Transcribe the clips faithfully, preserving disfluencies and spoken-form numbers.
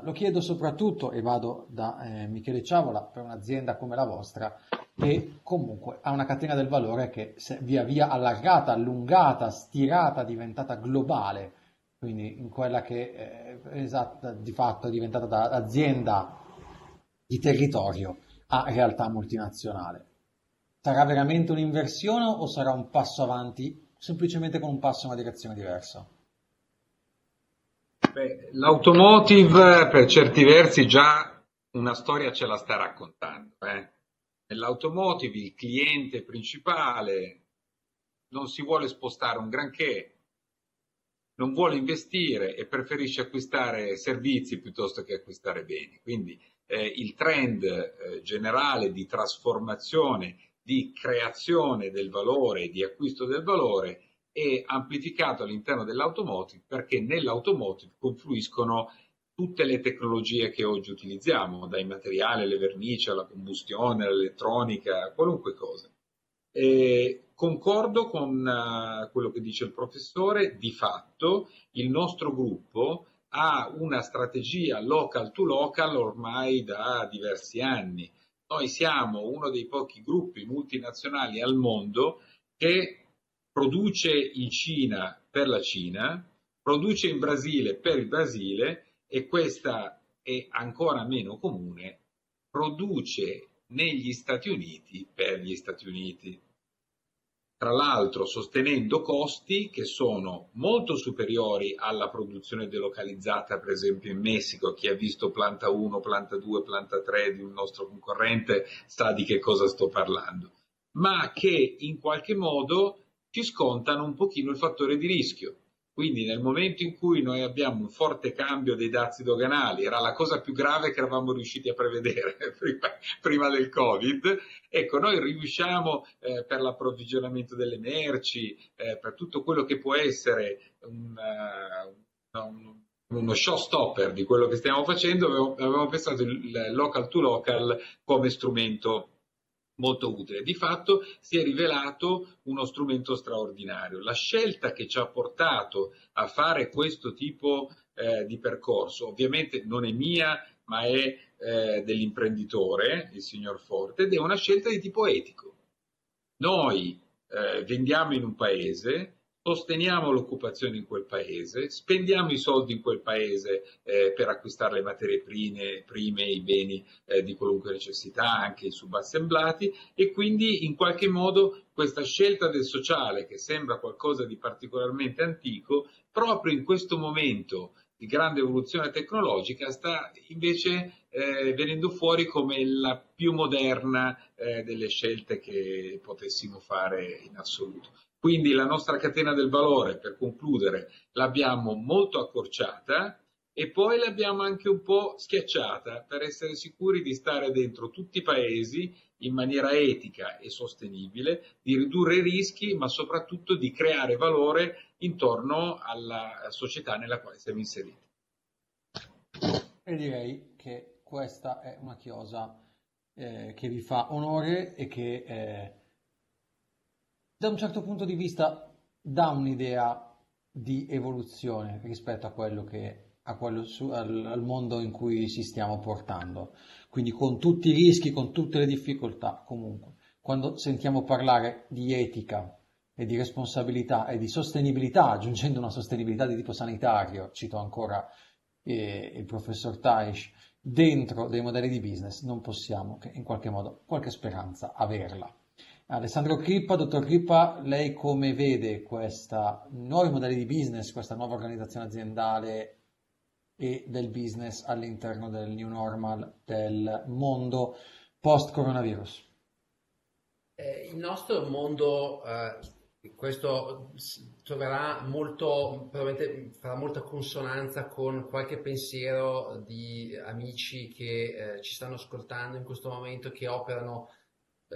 Lo chiedo soprattutto, e vado da eh, Michele Ciavola, per un'azienda come la vostra, che comunque ha una catena del valore che si è via via allargata, allungata, stirata, diventata globale, quindi in quella che eh, esatta, di fatto è diventata da azienda di territorio a realtà multinazionale. Sarà veramente un'inversione o sarà un passo avanti, semplicemente con un passo in una direzione diversa? L'automotive per certi versi già una storia ce la sta raccontando. Eh? Nell'automotive il cliente principale non si vuole spostare un granché, non vuole investire e preferisce acquistare servizi piuttosto che acquistare beni. Quindi eh, il trend eh, generale di trasformazione, di creazione del valore e di acquisto del valore e amplificato all'interno dell'automotive, perché nell'automotive confluiscono tutte le tecnologie che oggi utilizziamo, dai materiali alle vernici, alla combustione, all'elettronica, qualunque cosa. E concordo con uh, quello che dice il professore, di fatto il nostro gruppo ha una strategia local to local ormai da diversi anni. Noi siamo uno dei pochi gruppi multinazionali al mondo che produce in Cina per la Cina, produce in Brasile per il Brasile e questa è ancora meno comune, produce negli Stati Uniti per gli Stati Uniti. Tra l'altro sostenendo costi che sono molto superiori alla produzione delocalizzata, per esempio in Messico. Chi ha visto Planta uno, Planta due, Planta tre di un nostro concorrente sa di che cosa sto parlando, ma che in qualche modo ci scontano un pochino il fattore di rischio. Quindi nel momento in cui noi abbiamo un forte cambio dei dazi doganali, era la cosa più grave che eravamo riusciti a prevedere prima, prima del Covid, ecco, noi riusciamo eh, per l'approvvigionamento delle merci, eh, per tutto quello che può essere un, uh, un, uno showstopper di quello che stiamo facendo, avevo, avevo pensato il local to local come strumento molto utile. Di fatto si è rivelato uno strumento straordinario. La scelta che ci ha portato a fare questo tipo eh, di percorso, ovviamente non è mia, ma è eh, dell'imprenditore, il signor Forte, ed è una scelta di tipo etico. Noi eh, vendiamo in un paese, sosteniamo l'occupazione in quel paese, spendiamo i soldi in quel paese eh, per acquistare le materie prime, prime i beni eh, di qualunque necessità, anche i subassemblati, e quindi in qualche modo questa scelta del sociale, che sembra qualcosa di particolarmente antico, proprio in questo momento di grande evoluzione tecnologica sta invece eh, venendo fuori come la più moderna eh, delle scelte che potessimo fare in assoluto. Quindi la nostra catena del valore, per concludere, l'abbiamo molto accorciata e poi l'abbiamo anche un po' schiacciata per essere sicuri di stare dentro tutti i paesi in maniera etica e sostenibile, di ridurre i rischi, ma soprattutto di creare valore intorno alla società nella quale siamo inseriti. E direi che questa è una chiosa eh, che vi fa onore e che... Eh... da un certo punto di vista dà un'idea di evoluzione rispetto a quello che, a quello su, al, al mondo in cui ci stiamo portando, quindi con tutti i rischi, con tutte le difficoltà. Comunque quando sentiamo parlare di etica e di responsabilità e di sostenibilità, aggiungendo una sostenibilità di tipo sanitario, cito ancora eh, il professor Taish, dentro dei modelli di business non possiamo che in qualche modo qualche speranza averla. Alessandro Crippa, dottor Crippa, lei come vede questa nuovi modelli di business, questa nuova organizzazione aziendale e del business all'interno del new normal, del mondo post-coronavirus? Eh, il nostro mondo, eh, questo troverà molto, probabilmente farà molta consonanza con qualche pensiero di amici che eh, ci stanno ascoltando in questo momento, che operano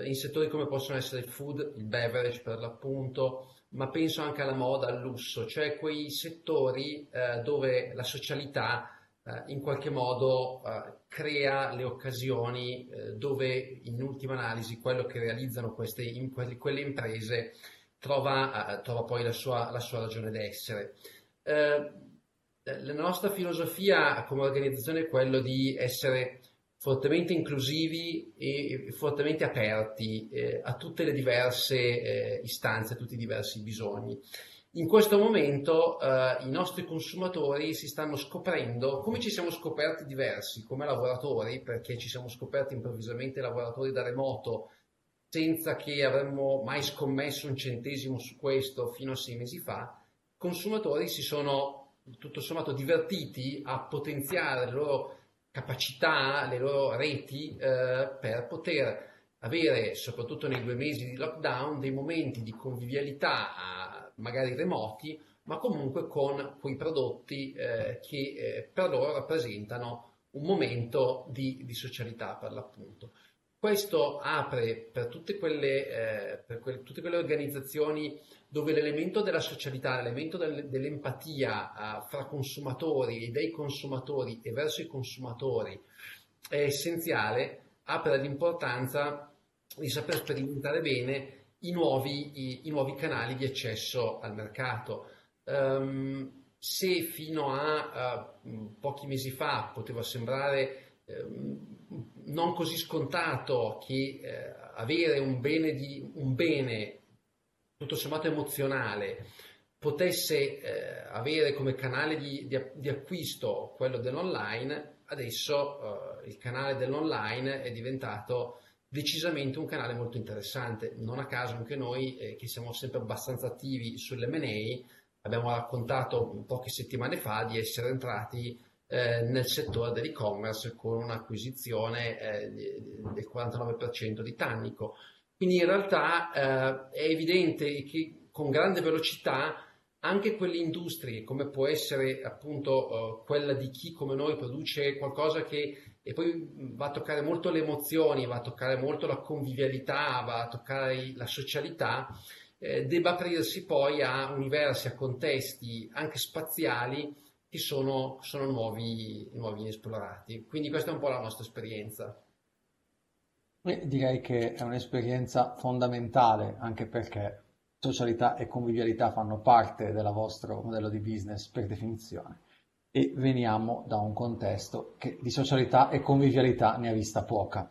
in settori come possono essere il food, il beverage per l'appunto, ma penso anche alla moda, al lusso, cioè quei settori eh, dove la socialità eh, in qualche modo eh, crea le occasioni, eh, dove in ultima analisi quello che realizzano queste, in, quelle imprese trova, eh, trova poi la sua, la sua ragione d'essere. Eh, la nostra filosofia come organizzazione è quella di essere fortemente inclusivi e fortemente aperti eh, a tutte le diverse eh, istanze, a tutti i diversi bisogni. In questo momento eh, i nostri consumatori si stanno scoprendo, come ci siamo scoperti diversi come lavoratori, perché ci siamo scoperti improvvisamente lavoratori da remoto senza che avremmo mai scommesso un centesimo su questo fino a sei mesi fa. I consumatori si sono tutto sommato divertiti a potenziare le loro capacità, le loro reti eh, per poter avere, soprattutto nei due mesi di lockdown, dei momenti di convivialità magari remoti, ma comunque con quei prodotti eh, che eh, per loro rappresentano un momento di, di socialità per l'appunto. Questo apre per tutte quelle, eh, per que- tutte quelle organizzazioni dove l'elemento della socialità, l'elemento del- dell'empatia eh, fra consumatori e dei consumatori e verso i consumatori è essenziale, apre l'importanza di saper sperimentare bene i nuovi, i, i nuovi canali di accesso al mercato. Um, se fino a uh, pochi mesi fa poteva sembrare um, non così scontato che eh, avere un bene, di, un bene tutto sommato emozionale potesse eh, avere come canale di, di, di acquisto quello dell'online, adesso eh, il canale dell'online è diventato decisamente un canale molto interessante. Non a caso anche noi eh, che siamo sempre abbastanza attivi sull'emme and A abbiamo raccontato poche settimane fa di essere entrati nel settore dell'e-commerce con un'acquisizione eh, del quarantanove per cento di Tannico. Quindi in realtà eh, è evidente che con grande velocità anche quelle industrie, come può essere appunto eh, quella di chi come noi produce qualcosa che e poi va a toccare molto le emozioni, va a toccare molto la convivialità, va a toccare la socialità, eh, debba aprirsi poi a universi, a contesti anche spaziali che sono, sono nuovi, nuovi inesplorati. Quindi questa è un po' la nostra esperienza. Direi che è un'esperienza fondamentale, anche perché socialità e convivialità fanno parte del vostro modello di business per definizione, e veniamo da un contesto che di socialità e convivialità ne ha vista poca.